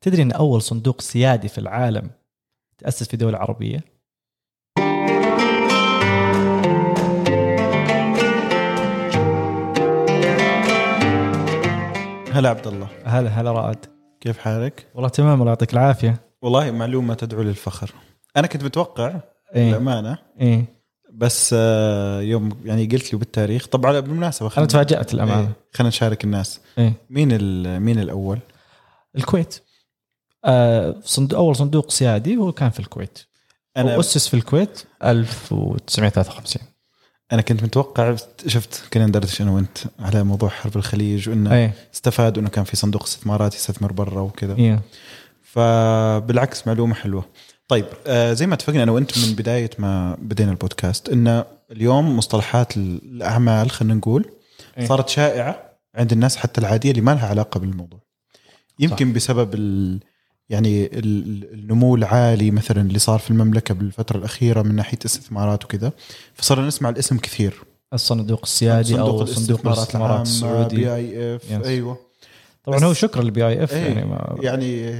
تدري أن أول صندوق سيادي في العالم تأسس في دولة عربية؟ هلا عبد الله. هلا رائد، كيف حالك؟ والله تمام، الله يعطيك العافية. والله معلومة تدعو للفخر. أنا كنت متوقع الأمانة بس يوم يعني قلت لي بالتاريخ، طبعا بالمناسبة أنا تفاجأت الأمانة. خلينا نشارك الناس. مين الأول؟ الكويت. أول صندوق سيادي هو كان في الكويت، أسس في الكويت 1953. أنا كنت متوقع، شفت كنا ندردش أنا وأنت على موضوع حرب الخليج، وإنه استفاد إنه كان في صندوق استثمارات يستثمر برا وكذا. فبالعكس معلومة حلوة. طيب زي ما اتفقنا أنا وأنت من بداية ما بدينا البودكاست، إنه اليوم مصطلحات الأعمال خلنا نقول صارت شائعة عند الناس حتى العادية اللي ما لها علاقة بالموضوع، يمكن بسبب النمو العالي مثلا اللي صار في المملكة بالفترة الأخيرة من ناحية استثمارات وكذا، فصرنا نسمع الاسم كثير، الصندوق السيادي أو صندوق الاستثمارات السعودي PIF. أيوه طبعا هو شكرا للPIF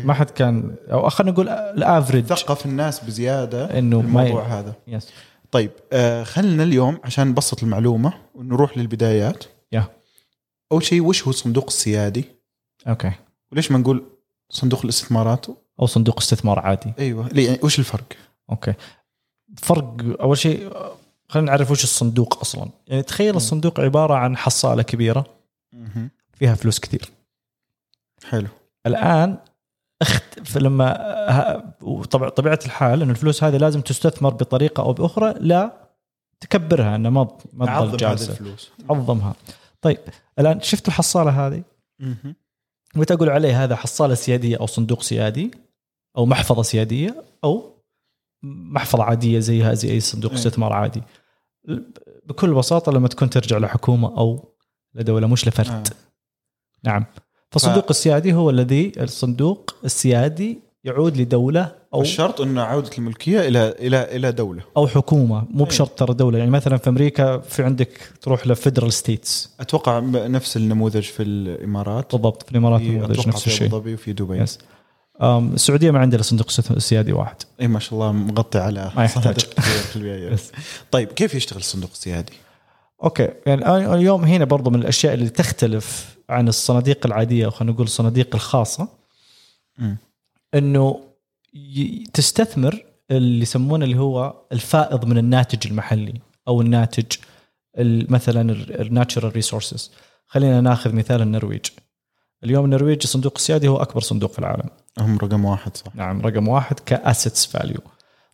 ما حد كان، أو خلينا نقول الأفريج ثقف الناس بزيادة إنه الموضوع هذا. طيب خلنا اليوم عشان نبسط المعلومة ونروح للبدايات. أول شيء وش هو الصندوق السيادي؟ وليش ما نقول صندوق الاستثمارات أو صندوق استثمار عادي؟ ليه، وش الفرق؟ فرق أول شيء خلينا نعرف وش الصندوق أصلا. يعني تخيل الصندوق عبارة عن حصالة كبيرة فيها فلوس كثير. حلو. الآن لما طبيعة الحال إن الفلوس هذه لازم تستثمر بطريقة أو بأخرى، لا تكبرها، إن ما تضل جالسة، عظمها. طيب الآن شفت الحصالة هذه؟ وتقول عليه هذا حصالة سيادية أو صندوق سيادي أو محفظة سيادية أو محفظة عادية زيها زي أي صندوق استثمار عادي. بكل بساطة لما تكون ترجع لحكومة أو لدولة مش لفرد. نعم. فالصندوق السيادي هو الذي الصندوق السيادي يعود لدولة، أو الشرط أنه عودة الملكية إلى إلى إلى دولة أو حكومة، مو بشرط ترى دولة. يعني مثلا في أمريكا في عندك تروح لفيدرال ستيتس، أتوقع نفس النموذج في الإمارات. بالضبط، في الإمارات النموذج نفس الشيء، في أبو ظبي وفي دبي. السعودية ما عندنا صندوق سيادي واحد. ما شاء الله مغطي على صندوق سيادي. طيب كيف يشتغل الصندوق السيادي؟ يعني اليوم هنا برضو من الأشياء اللي تختلف عن الصناديق العادية، وخلنا نقول الصناديق الخاصة، إنه تستثمر اللي يسمونه اللي هو الفائض من الناتج المحلي أو الناتج مثلا الناتشرال ريسورسز. خلينا ناخذ مثال النرويج. اليوم النرويج الصندوق السيادي هو أكبر صندوق في العالم، هم رقم واحد، صح؟ نعم، رقم واحد كأسيتس فاليو.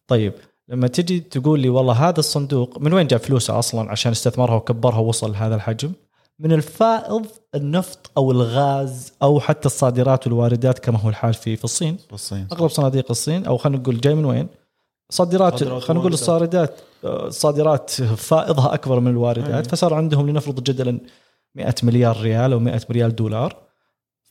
طيب لما تجي تقول لي والله هذا الصندوق من وين جاب فلوسه أصلا عشان استثمرها وكبرها ووصل لهذا الحجم؟ من الفائض النفط أو الغاز أو حتى الصادرات والواردات، كما هو الحال في الصين. أغلب صناديق الصين، أو خلينا نقول جاي من وين؟ صادرات، خلينا نقول الصادرات، صادرات فائضها أكبر من الواردات. فصار عندهم لنفرض جدلا 100 مليار ريال أو 100 مليار دولار،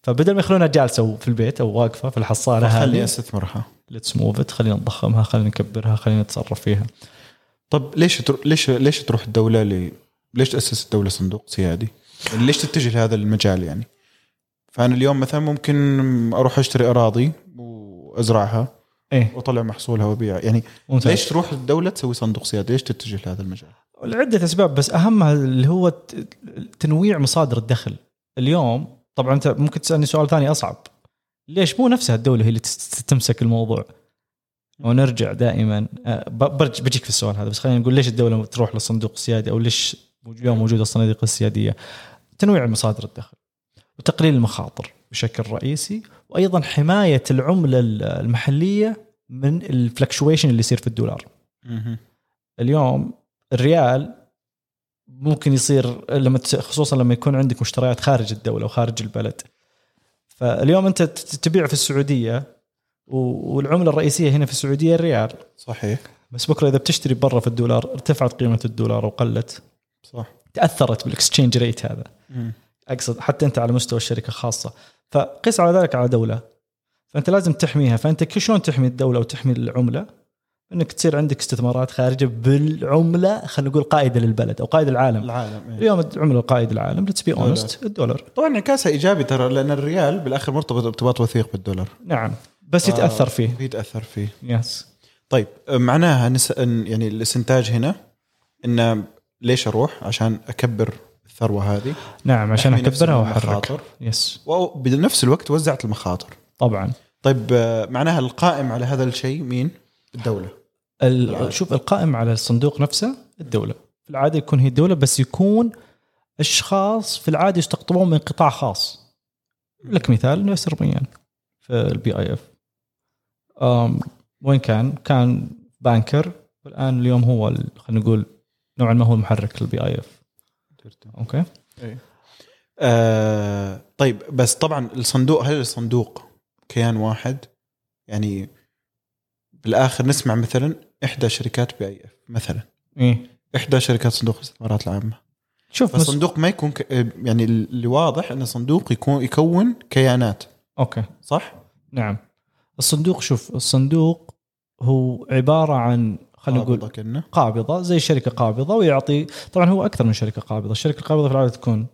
فبدل ما يخلونها جالسة في البيت أو واقفة في الحصالة هذه، خلينا نستثمرها، let's move it، خلينا نضخمها، خلينا نكبرها، خلينا نتصرف فيها. طب ليش تروح الدولة ليش تأسس الدولة صندوق سيادي؟ يعني ليش تتجه لهذا المجال؟ يعني فأنا اليوم مثلا ممكن أروح أشتري أراضي وأزرعها وأطلع محصولها وبيع. يعني ليش تروح الدولة تسوي صندوق سيادي؟ ليش تتجه لهذا المجال؟ لعدة أسباب، بس أهمها اللي هو تنويع مصادر الدخل. اليوم طبعا أنت ممكن تسألني سؤال ثاني أصعب، ليش مو نفسها الدولة هي اللي تمسك الموضوع؟ ونرجع دائما بجيك في السؤال هذا، بس خلينا نقول ليش الدولة تروح للصندوق السيادي، أو ليش اليوم موجودة الصناديق السيادية؟ تنويع مصادر الدخل وتقليل المخاطر بشكل رئيسي، وأيضا حماية العملة المحلية من الفلكشويشن اللي يصير في الدولار. اليوم الريال ممكن يصير خصوصا لما يكون عندك مشتريات خارج الدولة وخارج البلد. فاليوم أنت تبيع في السعودية والعملة الرئيسية هنا في السعودية الريال، صحيح، بس بكرة إذا بتشتري برا في الدولار ارتفعت قيمة الدولار وقلت، صح، تأثرت بالإكسشينج ريت هذا. أقصد حتى أنت على مستوى الشركة خاصة، فقيس على ذلك على دولة، فأنت لازم تحميها. فأنت شلون تحمي الدولة وتحمي العملة؟ انك تصير عندك استثمارات خارجه بالعمله خلينا نقول قائده للبلد او قائد العالم. العالم اليوم العمله قائد العالم ليتس بي اونست الدولار. طبعا انعكاسها ايجابي ترى لان الريال بالاخر مرتبط ارتباط وثيق بالدولار. نعم بس يتاثر فيه يتاثر فيه. يس طيب معناها يعني الاستنتاج هنا ان ليش اروح عشان اكبر الثروه هذه. نعم عشان اكبرها واحرك. يس وبنفس الوقت وزعت المخاطر طبعا. طيب معناها القائم على هذا الشيء مين؟ الدوله. شوف القائم على الصندوق نفسه الدولة في العادة يكون هي الدولة بس يكون أشخاص في العادة يستقطبون من قطاع خاص. لك مثال نيسر بيان في البي آي إف وين كان بانكر والآن اليوم هو خلينا نقول نوعا ما هو المحرك للبي آي إف. أوكي طيب بس طبعا الصندوق هل الصندوق كيان واحد يعني بالآخر نسمع مثلا إحدى شركات بي آي إف مثلا إحدى شركات صندوق الاستثمارات العامة. شوف الصندوق ما يكون يعني اللي واضح أن الصندوق يكون كيانات. أوكي صح نعم. الصندوق شوف الصندوق هو عبارة عن خلينا نقول قابضة زي شركة قابضة ويعطي طبعا هو أكثر من شركة قابضة. الشركة القابضة في العادة تكون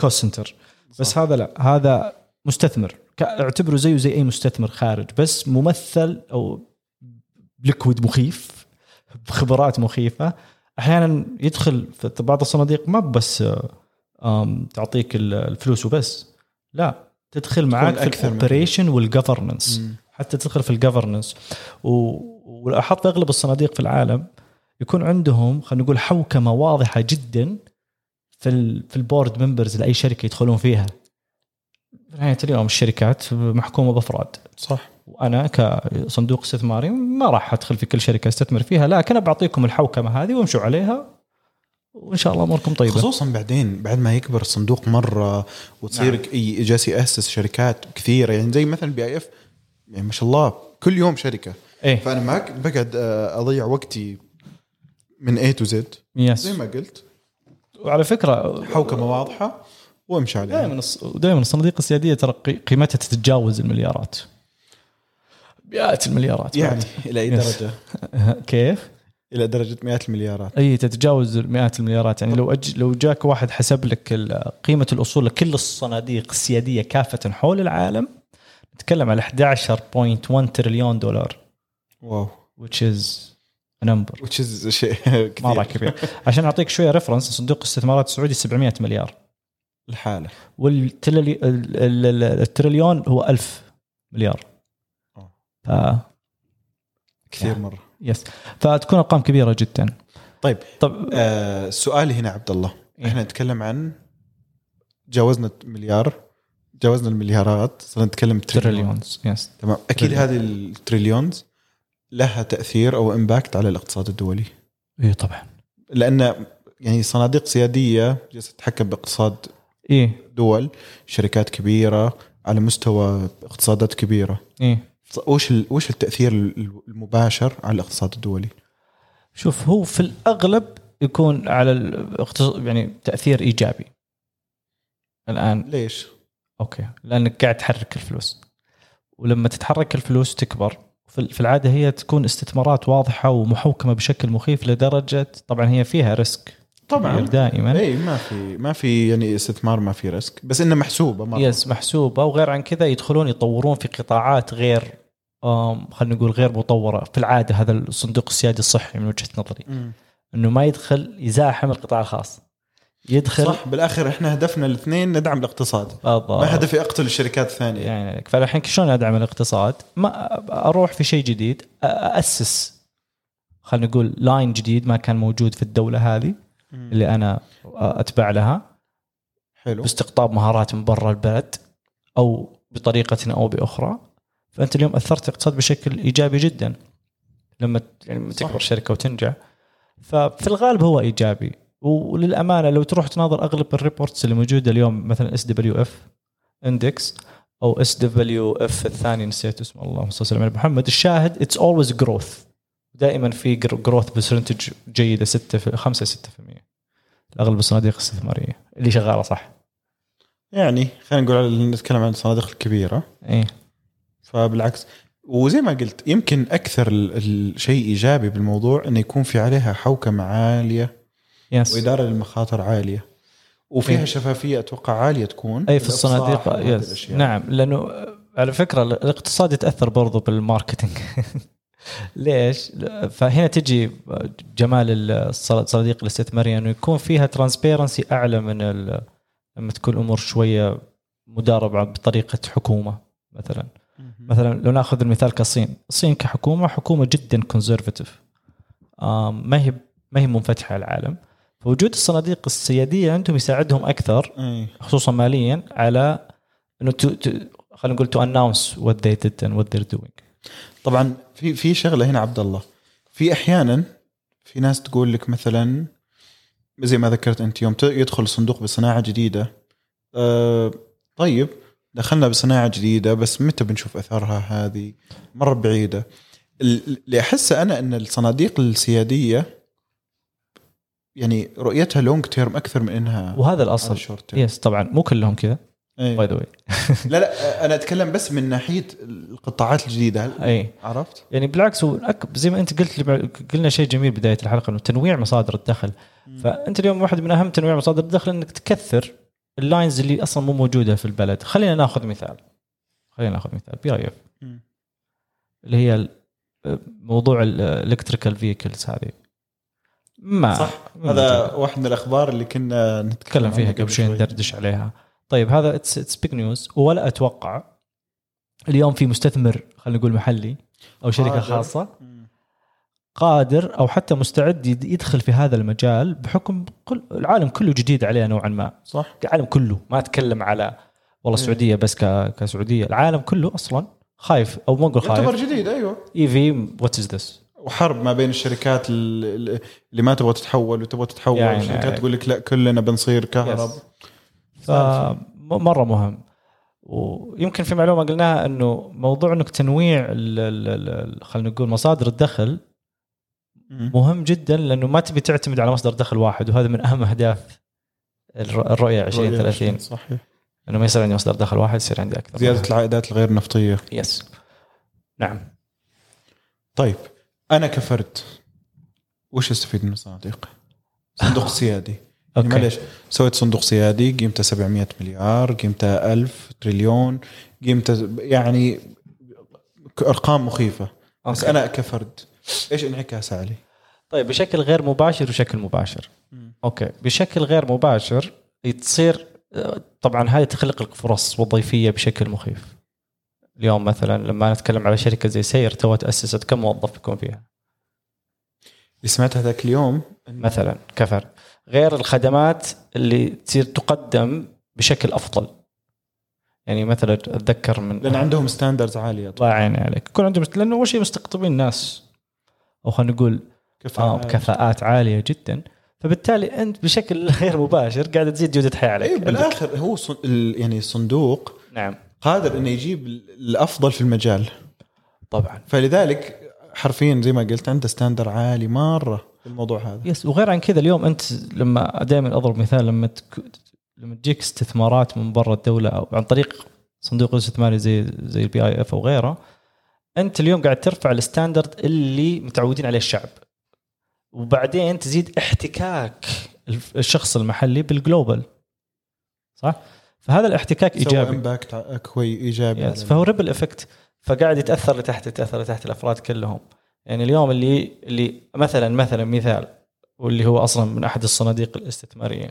كوسنتر بس هذا لا هذا مستثمر اعتبره زيه زي أي مستثمر خارج بس ممثل أو ليكويد مخيف بخبرات مخيفة. أحيانا يدخل في بعض الصناديق ما بس تعطيك الفلوس وبس لا تدخل معاك في الأوبريشن والجوفرنس حتى تدخل في الجوفرنس. ولاحظت أغلب الصناديق في العالم يكون عندهم خلينا نقول حوكمة واضحة جدا في البورد ممبرز لأي شركة يدخلون فيها. نهاية اليوم الشركات محكومة بأفراد صح. وأنا كصندوق استثماري ما راح أدخل في كل شركة استثمر فيها لكن بعطيكم الحوكمة هذه وامشوا عليها وإن شاء الله أموركم طيبة. خصوصا بعدين بعد ما يكبر الصندوق مرة وتصير نعم. جاسي يأسس شركات كثيرة يعني زي مثلا بي آي إف يعني ما شاء الله كل يوم شركة فأنا معك بقعد أضيع وقتي من A to Z زي ما قلت. وعلى فكرة حوكمة واضحة وامشي عليها. دائما الصناديق السيادية ترى قيمتها تتجاوز المليارات مئات المليارات يعني إلى أي درجة؟ كيف؟ إلى درجة مئات المليارات. أي تتجاوز مئات المليارات يعني لو جاك واحد حسب لك قيمة الأصول لكل الصناديق السيادية كافة حول العالم نتكلم على 11.1 تريليون دولار. واو which is a number which is شيء مرة كبير. عشان أعطيك شوية ريفرنس صندوق الاستثمارات السعودي 700 مليار الحالة والتريليون هو 1000 مليار كثير مرة. يس فتكون أرقام كبيرة جدا. طيب سؤالي هنا عبد الله إحنا نتكلم عن جاوزنا مليار جاوزنا المليارات صرنا نتكلم تريليونز. يس تمام أكيد هذه التريليونز لها تأثير أو إمباكت على الاقتصاد الدولي. إيه طبعا لأن يعني صناديق سيادية جالسة تتحكم باقتصاد دول شركات كبيرة على مستوى اقتصادات كبيرة. وش التأثير المباشر على الاقتصاد الدولي؟ شوف هو في الأغلب يكون على يعني تأثير إيجابي الآن. ليش؟ أوكي لأنك قاعد تحرك الفلوس ولما تتحرك الفلوس تكبر في العادة هي تكون استثمارات واضحة ومحوكمة بشكل مخيف لدرجة طبعا هي فيها ريسك طبعا دائما. اي ما في يعني استثمار ما في ريسك بس انه محسوبه مرة. يس محسوبه وغير عن كذا يدخلون يطورون في قطاعات غير خلينا نقول غير مطوره في العاده. هذا الصندوق السيادي الصحي من وجهه نظري انه ما يدخل يزاحم القطاع الخاص يدخل صح. بالاخر احنا هدفنا الاثنين ندعم الاقتصاد ما هدفي اقتل الشركات الثانيه يعني. فالحين شلون ادعم الاقتصاد؟ ما اروح في شيء جديد اسس خلينا نقول لاين جديد ما كان موجود في الدوله هذه اللي أنا أتبع لها. حلو. باستقطاب مهارات من برا البلد أو بطريقة أو بأخرى. فأنت اليوم أثرت الاقتصاد بشكل إيجابي جدا لما يعني تكبر شركة وتنجح. ففي الغالب هو إيجابي. وللأمانة لو تروح تناظر أغلب الريبورتس اللي موجودة اليوم مثلا SWF Index أو SWF الثاني نسيت اسمه الله صلى الله عليه محمد الشاهد it's always growth دائما في growth percentage جيدة 5-6% الأغلب الصناديق الاستثمارية اللي شغالة صح يعني. خلينا نقول نتكلم عن الصناديق الكبيرة. فبالعكس وزي ما قلت يمكن أكثر الشيء إيجابي بالموضوع أنه يكون في عليها حوكمة عالية yes. وإدارة للمخاطر عالية وفيها شفافية أتوقع عالية تكون أي في الصناديق yes. نعم لأنه على فكرة الاقتصاد يتأثر برضو بالماركتينج ليش؟ فهنا تجي جمال الصناديق الاستثمارية أنه يكون فيها ترانسبيرنسي أعلى من لما تكون الأمور شوية مداربة بطريقة حكومة مثلا لو نأخذ المثال كالصين، الصين كحكومة حكومة جدا كونسيرفتيف ما هي منفتحة على العالم، فوجود الصناديق السيادية عندهم يساعدهم أكثر خصوصا ماليا على إنه خلينا نقول to announce what they did and what they're doing. طبعا في شغلة هنا عبد الله، في أحيانا في ناس تقول لك مثلا زي ما ذكرت أنت يوم يدخل صندوق بصناعة جديدة طيب دخلنا بصناعة جديدة بس متى بنشوف أثرها؟ هذه مرة بعيدة. اللي أحس أنا أن الصناديق السيادية يعني رؤيتها لونج تيرم أكثر من إنها وهذا الأصل شورت تيرم. يس طبعا مو كلهم كذا باي ذا واي لا أنا أتكلم بس من ناحية القطاعات الجديدة عرفت يعني بالعكس زي ما أنت قلنا شيء جميل بداية الحلقة إنه تنويع مصادر الدخل. فأنت اليوم واحد من أهم تنويع مصادر الدخل إنك تكثر اللاينز اللي أصلاً مو موجودة في البلد. خلينا نأخذ مثال PIF اللي هي موضوع الإلكتريكال فيكلز هذه ما صح هذا واحد من الأخبار اللي كنا نتكلم فيها قبل شوي ندردش عليها. طيب هذا it's big news ولا أتوقع اليوم في مستثمر خلينا نقول محلي أو شركة خاصة قادر أو حتى مستعد يدخل في هذا المجال بحكم العالم كله جديد عليه نوعا ما صح. العالم كله ما أتكلم على والله السعودية بس كسعودية العالم كله أصلا خايف أو ما نقول خايف يعتبر جديد أيوة EV what is this وحرب ما بين الشركات اللي ما تبغى تتحول وتبغى تتحول يعني الشركات يعني. تقول لك لا كلنا بنصير كهرب مرة مهم. ويمكن في معلومة قلناها أنه موضوع أنك تنويع خلينا نقول مصادر الدخل مهم جدا لأنه ما تبي تعتمد على مصدر دخل واحد وهذا من أهم أهداف الرؤية 2030 صحيح أنه ما يصير عندي مصدر دخل واحد يصير عندي أكثر زيادة العائدات الغير نفطية يس نعم. طيب أنا كفرد وش استفيد من صناديق صندوق سيادي يعني معلش سويت صندوق سيادي قيمته 700 مليار قيمته 1000 تريليون قيمته يعني أرقام مخيفة أوكي. بس أنا كفرد إيش انعكاس عليه؟ طيب بشكل غير مباشر وشكل مباشر أوكي. بشكل غير مباشر يتصير طبعا هذه تخلق لك فرص وظيفية بشكل مخيف. اليوم مثلا لما نتكلم على شركة زي سير توه تأسست كم موظف بيكون فيها؟ اللي سمعتها ذاك اليوم مثلا كفر غير الخدمات اللي تصير تقدم بشكل أفضل يعني مثلا أتذكر من لأن عندهم ستاندرز عالية طبعا عيني عليك يكون عندهم لأنه أول شيء مستقطبين ناس أو خلينا نقول كفاءات عالية جدا فبالتالي أنت بشكل غير مباشر قاعد تزيد جودة حياة عليك أيوة بالآخر هو يعني الصندوق نعم قادر أنه يجيب الأفضل في المجال طبعا فلذلك حرفيا زي ما قلت عنده ستاندر عالي مرة الموضوع هذا يس. وغير عن كذا اليوم أنت لما دائما أضرب مثال لما تجيك استثمارات من برا الدولة أو عن طريق صندوق استثماري زي PIF أو غيره أنت اليوم قاعد ترفع الستاندرد اللي متعودين عليه الشعب وبعدين تزيد احتكاك الشخص المحلي بالجلوبال صح؟ فهذا الاحتكاك إيجابي امباكت إيجابي فهو ريبل إفكت فقاعد يتأثر لتحت الأفراد كلهم يعني اليوم اللي مثلا مثال واللي هو أصلا من أحد الصناديق الاستثمارية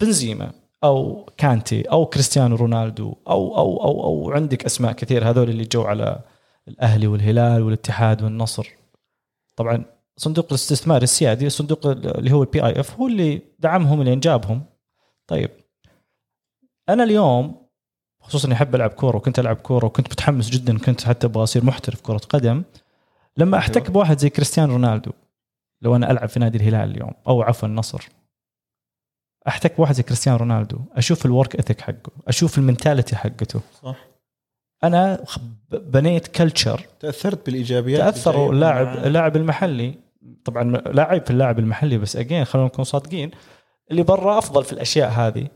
بنزيما أو كانتي أو كريستيانو رونالدو أو أو أو أو عندك أسماء كثير هذول اللي جو على الأهلي والهلال والاتحاد والنصر طبعا صندوق الاستثمار السيادي الصندوق اللي هو PIF هو اللي دعمهم اللي انجابهم. طيب أنا اليوم خصوصا أحب ألعب كورة وكنت ألعب كورة وكنت متحمس جدا كنت حتى أبغى أصير محترف كرة قدم لما أحتك بواحد زي كريستيانو رونالدو لو أنا ألعب في نادي الهلال اليوم أو عفوا النصر احتك بواحد زي كريستيانو رونالدو اشوف الورك اثيك حقه اشوف المنتاليتي حقته صح. انا بنيت كلتشر تاثرت بالايجابيات تاثر اللاعب المحلي طبعا لاعب في اللاعب المحلي بس اجين خلونا نكون صادقين اللي برا افضل في الاشياء هذه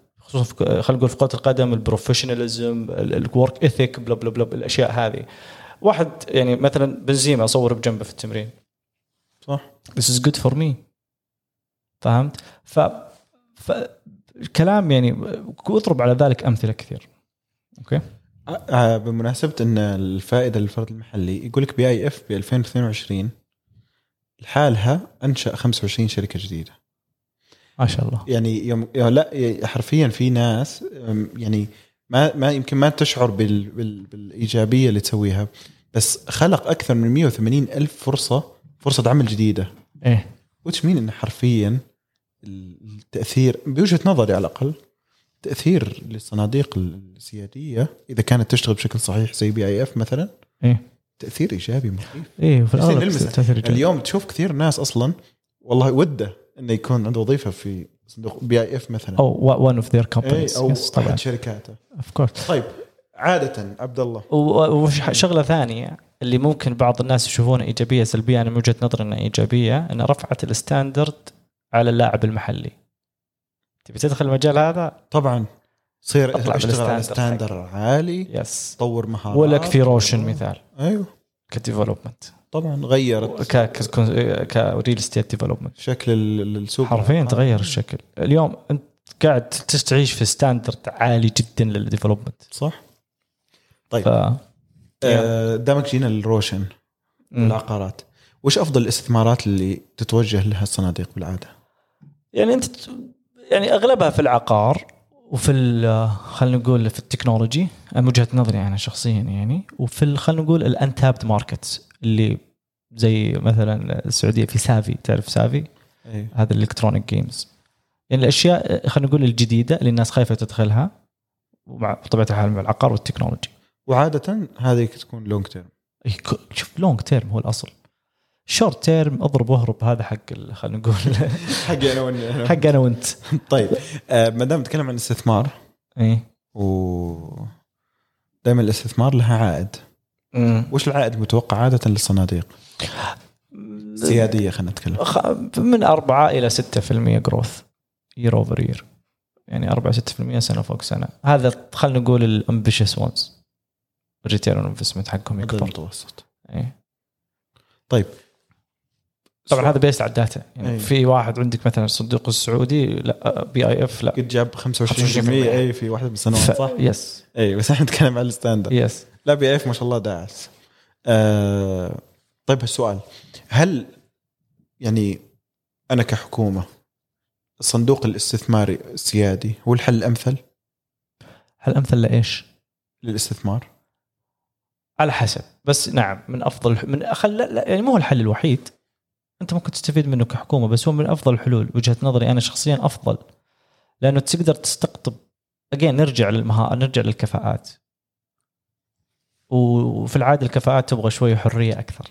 خصوصا خلينا نقول في كرة القدم البروفيشناليزم الورك إثيك بلا بلا بلا الأشياء هذه. واحد يعني مثلا بنزيما أصور بجنبه في التمرين صح this is good for me فهمت. فالكلام يعني أضرب على ذلك أمثلة كثير. أوكي بمناسبة أن الفائدة للفرد المحلي يقولك PIF ب 2022 لحالها أنشأ 25 شركة جديدة ما شاء الله. يعني لا حرفيا في ناس يعني ما يمكن ما تشعر بالإيجابية اللي تسويها بس خلق أكثر من 180 ألف فرصة عمل جديدة إيه وش مين إن حرفيا التأثير بوجهة نظري على الأقل تأثير للصناديق السيادية إذا كانت تشتغل بشكل صحيح زي PIF مثلا إيه تأثير إيجابي مخيف إيه وفي الأغلب اليوم تشوف كثير ناس أصلا والله وده إنه يكون عنده وظيفة في صندوق PIF مثلا أو one of their companies أو أحد شركاته of course. طيب عادة عبد الله وشغلة ثانية اللي ممكن بعض الناس يشوفونها إيجابية سلبية أنا من وجهة نظري أنها إيجابية أنها رفعت الستاندرد على اللاعب المحلي. تبي تدخل المجال هذا طبعا صير اشتغل على ستاندرد عالي يس طور مهارات ولك في روشن مثال أيوه كديفلوبمنت طبعا غيرت كريل استيت ديفلوبمنت شكل السوق حرفيا تغير الشكل. اليوم انت قاعد تستعيش في ستاندرد عالي جدا للديفلوبمنت صح. طيب دامك جينا للروشن العقارات وش افضل الاستثمارات اللي تتوجه لها الصناديق بالعاده؟ يعني انت يعني اغلبها في العقار وفي خلينا نقول في التكنولوجي من وجهة نظري انا شخصيا يعني وفي خلينا نقول الانتابد ماركتس اللي زي مثلا السعوديه في سافي تعرف سافي أيه. هذا الالكترونيك جيمز يعني الاشياء خلينا نقول الجديده اللي الناس خايفه تدخلها ومع طبيعه الحال مع العقار والتكنولوجي وعاده هذه تكون لونج تيرم. شوف لونج تيرم هو الاصل شورت تيرم اضرب واهرب هذا حق خلينا نقول حق انا وانت. طيب ما دام نتكلم عن الاستثمار اي ودائما الاستثمار لها عائد وش العائد متوقع عاده للصناديق السياديه خلينا نتكلم من 4 الى 6% جروث يير اوفر يير يعني 4-6% سنه فوق سنه. هذا خلينا نقول الامبيشس وانز الريتيرن اون انفستمنت حقهم يكبر متوسط اي. طيب طبعا هذا بيست على الداتا يعني أيه. في واحد عندك مثلا الصندوق السعودي لا PIF لا قد جاب 25% اي في واحده من السنوات صح يس اي بس احنا نتكلم على الستاندرد يس لا PIF ما شاء الله داعس. طيب السؤال هل يعني انا كحكومه الصندوق الاستثماري السيادي هو الحل الامثل؟ هل الامثل لايش للاستثمار؟ على حسب بس نعم من أفضل من يعني مو الحل الوحيد أنت ممكن تستفيد منه كحكومة بس هو من أفضل الحلول وجهة نظري أنا شخصيا أفضل لأنه تقدر تستقطب أجين نرجع للمهارة نرجع للكفاءات وفي العادة الكفاءات تبغى شوية حرية أكثر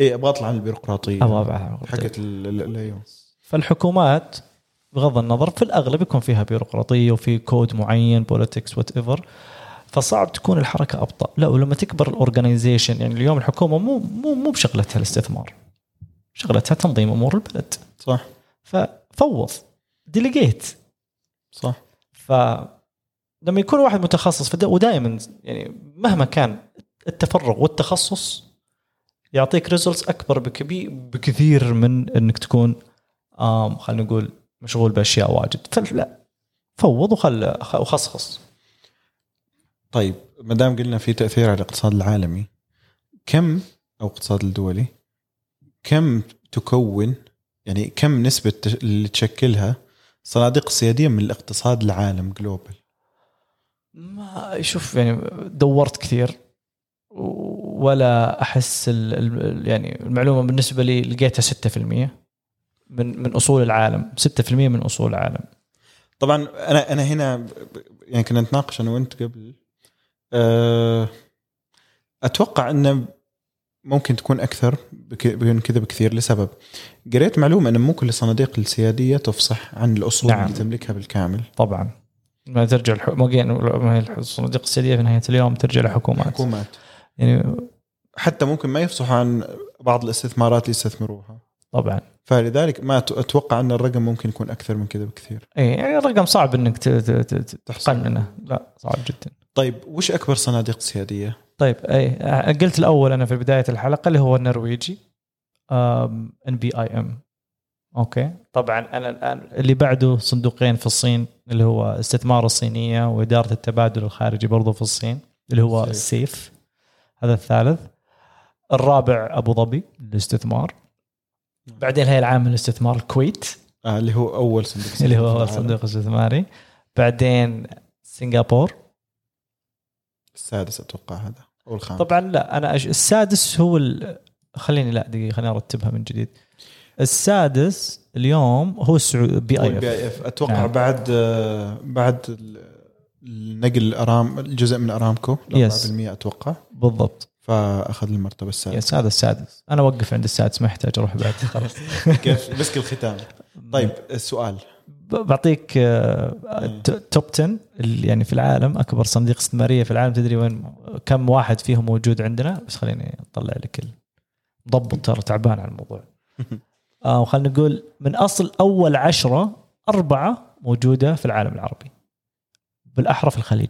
إيه أبغى أطلع عن البيروقراطية حكت اليوم فالحكومات بغض النظر في الأغلب يكون فيها بيروقراطية وفي كود معين بوليتكس whatever فصعب تكون الحركة أبطأ لا ولما تكبر الأورجانيزيشن يعني اليوم الحكومة مو بشغلتها الاستثمار شغلتها تنظيم أمور البلد صح ففوض ديليجيت صح. فلما يكون واحد متخصص ودائما يعني مهما كان التفرغ والتخصص يعطيك ريزولتس أكبر بكثير من أنك تكون خلينا نقول مشغول بأشياء واجد فلا فوض وخصخص. طيب مدام قلنا في تأثير على الاقتصاد العالمي كم أو الاقتصاد الدولي كم تكون يعني كم نسبة اللي تشكلها صناديق سيادية من الاقتصاد العالم global؟ ما يشوف يعني دورت كثير ولا أحس يعني المعلومة بالنسبة لي لقيتها 6% من أصول العالم 6% من أصول العالم. طبعا أنا هنا يعني كنا نتناقش أنا وأنت قبل أتوقع أنه ممكن تكون أكثر كذا بكثير لسبب قريت معلومة أن مو كل الصناديق السيادية تفصح عن الأصول نعم. اللي تملكها بالكامل طبعا ما ترجع الصناديق السيادية في نهاية اليوم ترجع لحكومات يعني حتى ممكن ما يفصحوا عن بعض الاستثمارات اللي يستثمروها طبعا. فلذلك ما أتوقع أن الرقم ممكن يكون أكثر من كذا بكثير. أي يعني الرقم صعب إنك تحقنه، لا صعب جدا. طيب وش أكبر صناديق سيادية؟ طيب أي قلت الأول أنا في بداية الحلقة اللي هو النرويجي NBIM. أوكي طبعا أنا الآن اللي بعده صندوقين في الصين اللي هو استثمار الصينية وإدارة التبادل الخارجي برضو في الصين اللي هو السيف. هذا الثالث. الرابع أبو ظبي للاستثمار. بعدين هاي العام الاستثمار الكويت اللي هو أول صندوق اللي هو أول صندوق استثماري. بعدين سنغافورة السادس أتوقع هذا أو الخامس. طبعا لا أنا السادس هو خليني لا دقيقة خليني أرتبها من جديد. السادس اليوم هو BIF أتوقع نعم. بعد النقل الأرام الجزء من أرامكو 4% أتوقع بالضبط فأخذ المرتبة السادسة. هذا السادس أنا وقف عند السادس ما يحتاج أروح بعد خلاص بس الختام. طيب السؤال بعطيك توب 10 يعني في العالم أكبر صندوق استثمارية في العالم. تدري وين كم واحد فيهم موجود عندنا؟ بس خليني أطلع لك ضبط ترى تعبان على الموضوع. وخلنا نقول من أصل أول 10 4 موجودة في العالم العربي بالأحرى في الخليج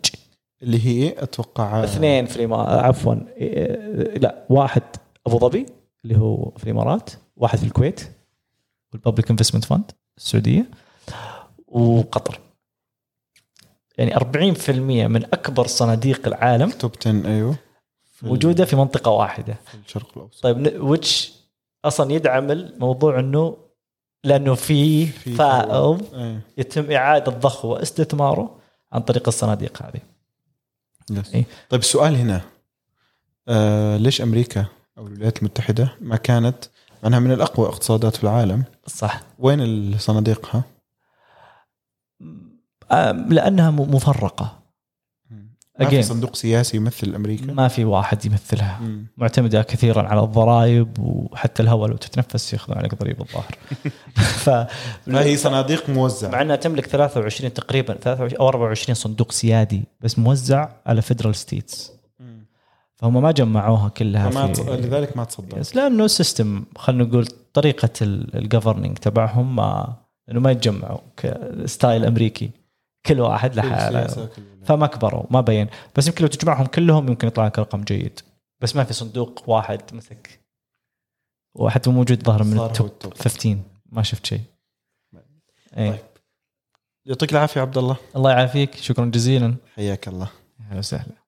اللي هي أتوقع 2 في واحد أبو ظبي اللي هو في الإمارات، واحد في الكويت والبابليك انفستمنت فاند السعودية وقطر. يعني 40% من أكبر صناديق العالم توب 10 أيوه موجودة في منطقة واحدة في الشرق الأوسط. طيب ويتش أصلا يدعم الموضوع أنه لأنه في فائض يتم إعادة ضخه واستثماره عن طريق الصناديق هذه. إيه؟ طيب السؤال هنا ليش أمريكا أو الولايات المتحدة ما كانت أنها من الأقوى اقتصادات في العالم؟ صح. وين الصناديقها؟ لأنها مفرقة. ما في صندوق سياسي يمثل أمريكا، ما في واحد يمثلها. معتمدة كثيرا على الضرائب وحتى الهواء لو تتنفس يأخذون عليك ضريبة الظاهر. ما هي صناديق موزعة مع أنها تملك 23 تقريبا 23 أو 24 صندوق سيادي بس موزع على فيدرال ستيتس فهم ما جمعوها كلها لذلك ما تصدق لأنه السيستم خلنا نقول طريقة الجوفرنينج تبعهم ما أنه ما يتجمعوا كستايل أمريكي كل واحد لحاله فما كبروا ما بين. بس يمكن لو تجمعهم كلهم يمكن يطلع لك رقم جيد بس ما في صندوق واحد مسك وحتى موجود ظهر من التوب 15 ما شفت شيء. طيب يعطيك العافية عبد الله. الله يعافيك شكرا جزيلا حياك الله. أهلا وسهلا.